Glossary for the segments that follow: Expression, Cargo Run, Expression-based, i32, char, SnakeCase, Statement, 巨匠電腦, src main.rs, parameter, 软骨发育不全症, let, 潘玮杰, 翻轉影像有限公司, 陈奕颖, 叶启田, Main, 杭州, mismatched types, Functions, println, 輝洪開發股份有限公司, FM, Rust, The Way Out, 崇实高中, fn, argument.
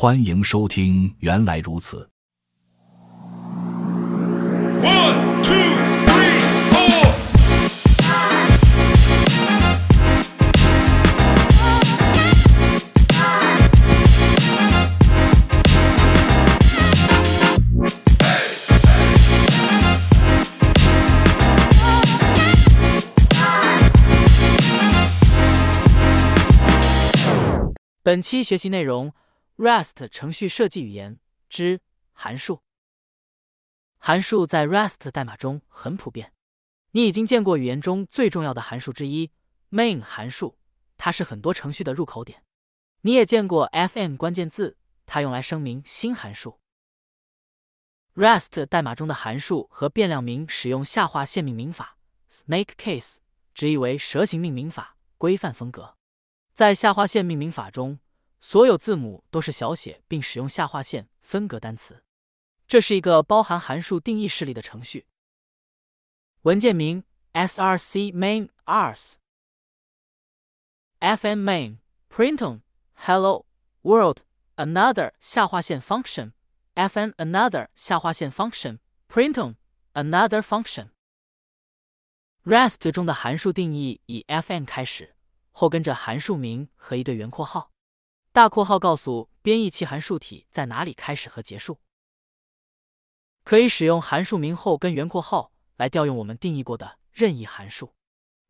欢迎收听《原来如此》。本期学习内容 ：Rust 程序设计语言之函数。函数在 Rust 代码中很普遍，你已经见过语言中最重要的函数之一 Main 函数，它是很多程序的入口点。你也见过 FM 关键字，它用来声明新函数。Rust 代码中的函数和变量名使用下划线命名法 SnakeCase， 直译为蛇形命名法规范风格。在下划线命名法中，所有字母都是小写，并使用下划线分隔单词。这是一个包含函数定义示例的程序。文件名 src main.rs FM main println hello world another 下划线 function fn another 下划线 function println another function。 Rust 中的函数定义以 fn 开始，后跟着函数名和一对圆括号，大括号告诉编译器函数体在哪里开始和结束。可以使用函数名后跟圆括号来调用我们定义过的任意函数。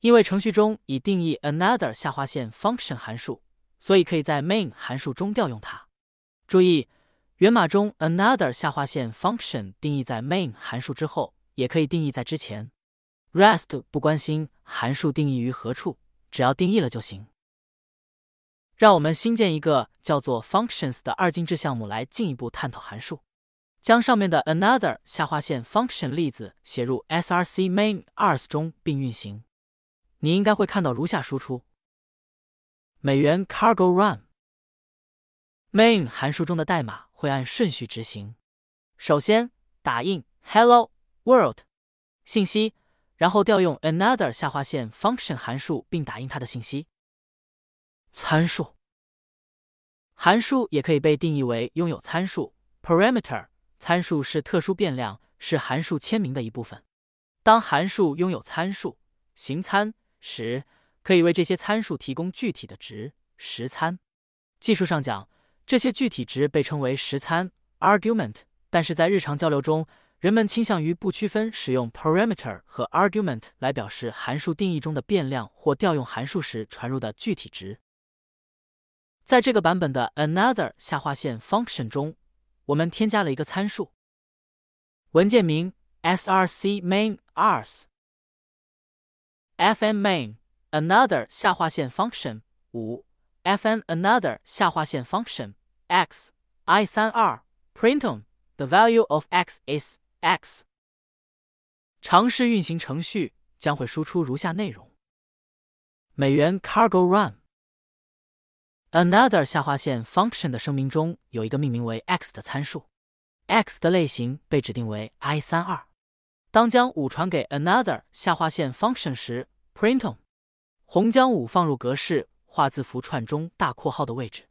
因为程序中已定义 another 下划线 function 函数，所以可以在 main 函数中调用它。注意，源码中 another 下划线 function 定义在 main 函数之后，也可以定义在之前。Rust 不关心函数定义于何处，只要定义了就行。让我们新建一个叫做 Functions 的二进制项目来进一步探讨函数。将上面的 another 下划线 function 例子写入 src main.rs 中并运行。你应该会看到如下输出：$Cargo Run。main 函数中的代码会按顺序执行。首先打印 hello world 信息，然后调用 another 下划线 function 函数并打印它的信息。参数函数也可以被定义为拥有参数 parameter， 参数是特殊变量，是函数签名的一部分。当函数拥有参数行参时，可以为这些参数提供具体的值实参。技术上讲，这些具体值被称为实参 argument， 但是在日常交流中，人们倾向于不区分使用 parameter 和 argument 来表示函数定义中的变量或调用函数时传入的具体值。在这个版本的 another 下划线 function 中，我们添加了一个参数，文件名 src main.rs fn main another 下划线 function 5 fn another 下划线 function x i32 println the value of x is X。 尝试运行程序，将会输出如下内容：$Cargo Run。 another 下划线 function 的声明中有一个命名为 X 的参数， X 的类型被指定为 i32。 当将5传给 another 下划线 function 时 ，println 红将5放入格式画字符串中大括号的位置。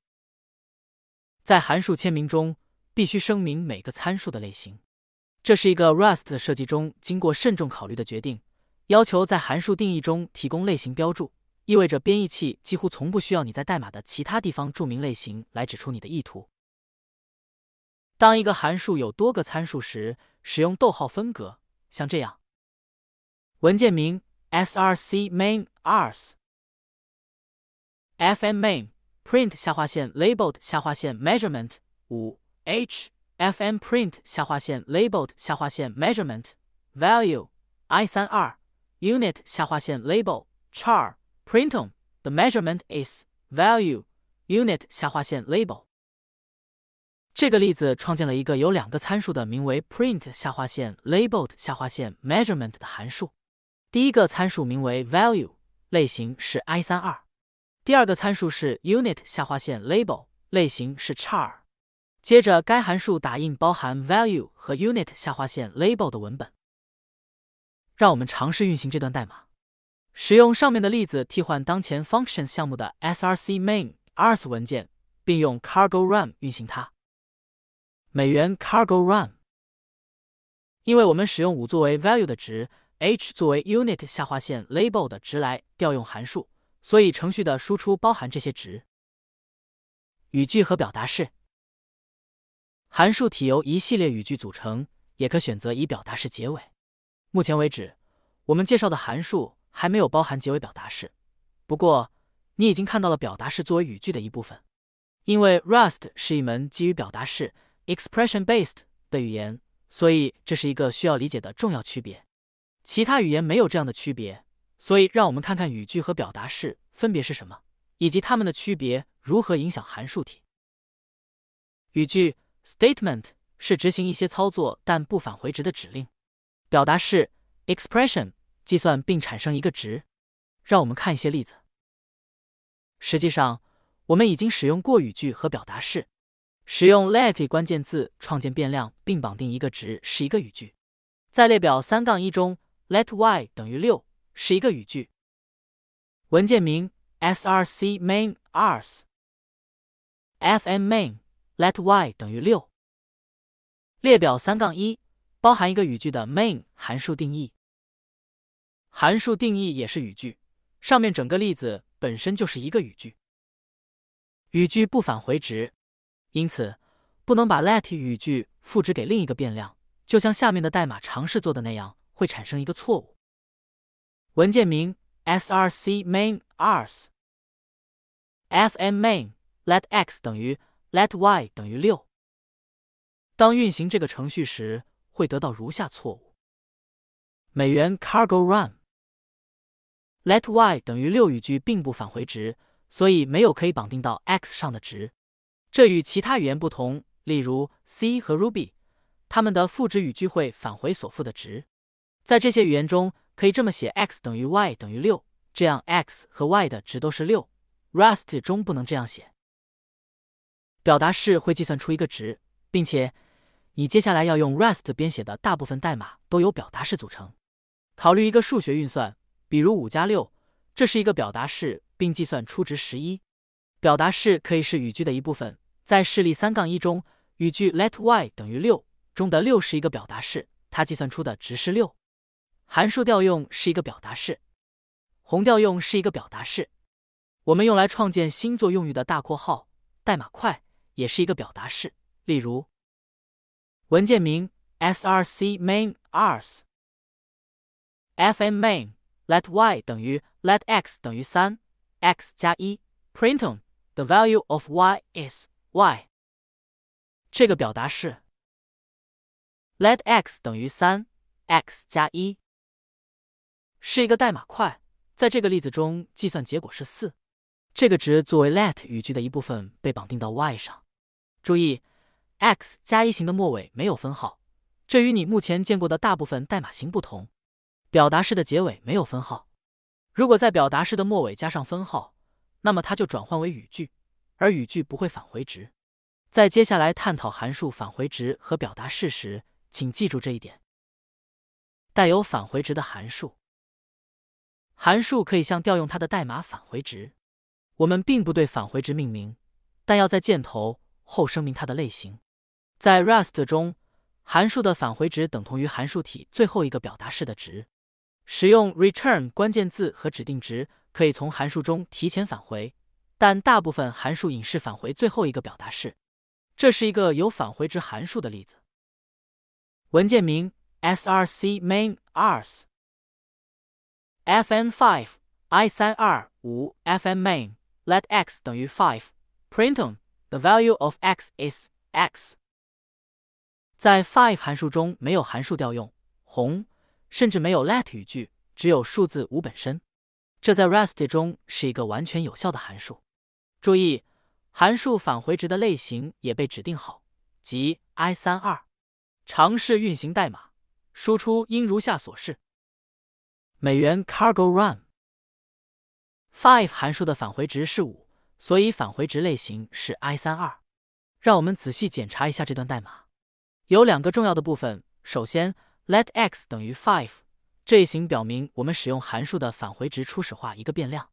在函数签名中，必须声明每个参数的类型。这是一个 Rust 设计中经过慎重考虑的决定，要求在函数定义中提供类型标注，意味着编译器几乎从不需要你在代码的其他地方注明类型来指出你的意图。当一个函数有多个参数时，使用逗号分隔，像这样。文件名 src main.rs fn main print 下划线 labeled 下划线 measurement 5 h fn print 下划线 labeled 下划线 measurement value i32 unit 下划线 label char println the measurement is value unit 下划线 label。 这个例子创建了一个有两个参数的名为 print 下划线 labeled 下划线 measurement 的函数。第一个参数名为 value， 类型是 i32， 第二个参数是 unit 下划线 label， 类型是 char。接着该函数打印包含 value 和 unit 下划线 label 的文本。让我们尝试运行这段代码，使用上面的例子替换当前 functions 项目的 src main.rs 文件，并用 Cargo Run 运行它。$Cargo Run。因为我们使用5作为 value 的值 ，h 作为 unit 下划线 label 的值来调用函数，所以程序的输出包含这些值。语句和表达式。函数体由一系列语句组成，也可选择以表达式结尾。目前为止，我们介绍的函数还没有包含结尾表达式，不过你已经看到了表达式作为语句的一部分。因为 Rust 是一门基于表达式 Expression-based 的语言，所以这是一个需要理解的重要区别。其他语言没有这样的区别，所以让我们看看语句和表达式分别是什么，以及它们的区别如何影响函数体。语句 Statement 是执行一些操作但不返回值的指令。表达式 Expression 计算并产生一个值。让我们看一些例子。实际上，我们已经使用过语句和表达式。使用 let 关键字创建变量并绑定一个值是一个语句。在列表 3-1 中 let y 等于 6 是一个语句。文件名 src main.rs FM main let y 等于 6。列表 3-1 包含一个语句的 main 函数定义。函数定义也是语句。上面整个例子本身就是一个语句。语句不返回值，因此不能把 let 语句赋值给另一个变量，就像下面的代码尝试做的那样，会产生一个错误。文件名 src main.rs FM main let x 等于 let y 等于 6。 当运行这个程序时，会得到如下错误。$cargo run let y 等于 6 语句并不返回值，所以没有可以绑定到 x 上的值。这与其他语言不同，例如 C 和 Ruby， 它们的赋值语句会返回所赋的值。在这些语言中，可以这么写 x 等于 y 等于 6， 这样 x 和 y 的值都是 6。 Rust 中不能这样写。表达式会计算出一个值，并且你接下来要用 Rust 编写的大部分代码都由表达式组成。考虑一个数学运算，比如5+6， 这是一个表达式，并计算出值11。表达式可以是语句的一部分。在示例 3-1 中，语句 let y 等于 6 中的6是一个表达式，它计算出的值是 6。 函数调用是一个表达式。宏调用是一个表达式。我们用来创建星座用语的大括号代码块也是一个表达式。例如文件名 src main.rs fn main let y 等于 let x 等于 3 x 加 1 println the value of y is y。 这个表达式 let x 等于 3 x 加 1 是一个代码块。在这个例子中，计算结果是4。这个值作为 let 语句的一部分被绑定到 y 上。注意 x 加1型的末尾没有分号，这与你目前见过的大部分代码型不同。表达式的结尾没有分号，如果在表达式的末尾加上分号，那么它就转换为语句，而语句不会返回值。在接下来探讨函数返回值和表达式时，请记住这一点。带有返回值的函数。函数可以向调用它的代码返回值。我们并不对返回值命名，但要在箭头后声明它的类型。在 Rust 中，函数的返回值等同于函数体最后一个表达式的值。使用 return 关键字和指定值可以从函数中提前返回，但大部分函数引示返回最后一个表达式。这是一个有返回值函数的例子。文件名 src main.rs fn5 i325 fn main let x 等于 5 println the value of x is x。 在 5 函数中没有函数调用宏，甚至没有 let 语句，只有数字5本身。这在 Rust 中是一个完全有效的函数。注意，函数返回值的类型也被指定好，即 i32。 尝试运行代码，输出应如下所示。$cargo run 5 函数的返回值是5，所以返回值类型是 i32。 让我们仔细检查一下这段代码，有两个重要的部分。首先 let x 等于 5 这一行表明我们使用函数的返回值初始化一个变量，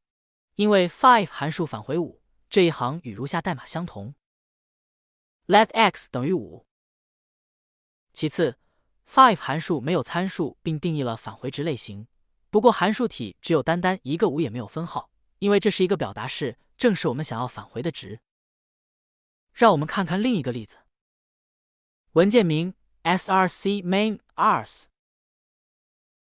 因为 5 函数返回5，这一行与如下代码相同 ：let x 等于 5。其次 ，five 函数没有参数，并定义了返回值类型。不过函数体只有单单一个5，也没有分号，因为这是一个表达式，正是我们想要返回的值。让我们看看另一个例子。文件名 src main.rs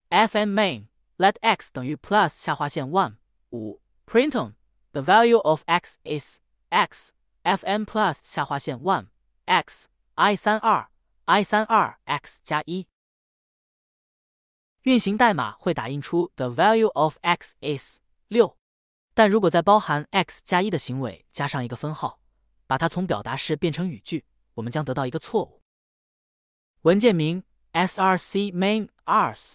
FM main let x 等于 plus 下划线 1 5 println the value of x is x fn plus 下划线 1 x i32 x 加1。运行代码会打印出 the value of x is 6，但如果在包含 x 加1的行为加上一个分号，把它从表达式变成语句，我们将得到一个错误。文件名 src main.rs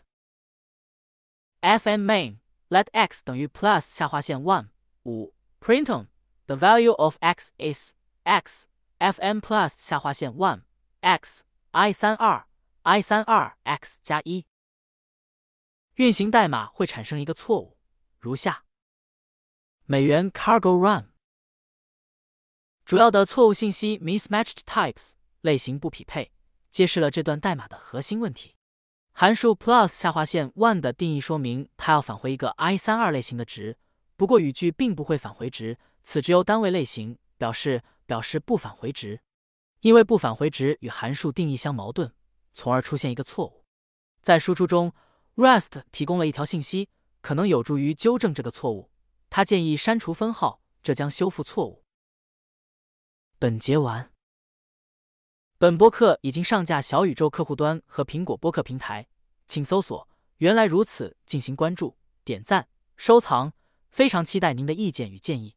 fn main let x 等于 plus 下划线 1 5 println the value of x is x fn plus 下划线 1 x i32 x 加1。运行代码会产生一个错误，如下：$Cargo Run。主要的错误信息 mismatched types 类型不匹配，揭示了这段代码的核心问题。函数 plus 下划线 1 的定义说明它要返回一个 i32 类型的值，不过语句并不会返回值，此值由单位类型表示不返回值，因为不返回值与函数定义相矛盾，从而出现一个错误。在输出中 ，Rust 提供了一条信息，可能有助于纠正这个错误。他建议删除分号，这将修复错误。本节完。本播客已经上架小宇宙客户端和苹果播客平台，请搜索“原来如此”进行关注、点赞、收藏，非常期待您的意见与建议。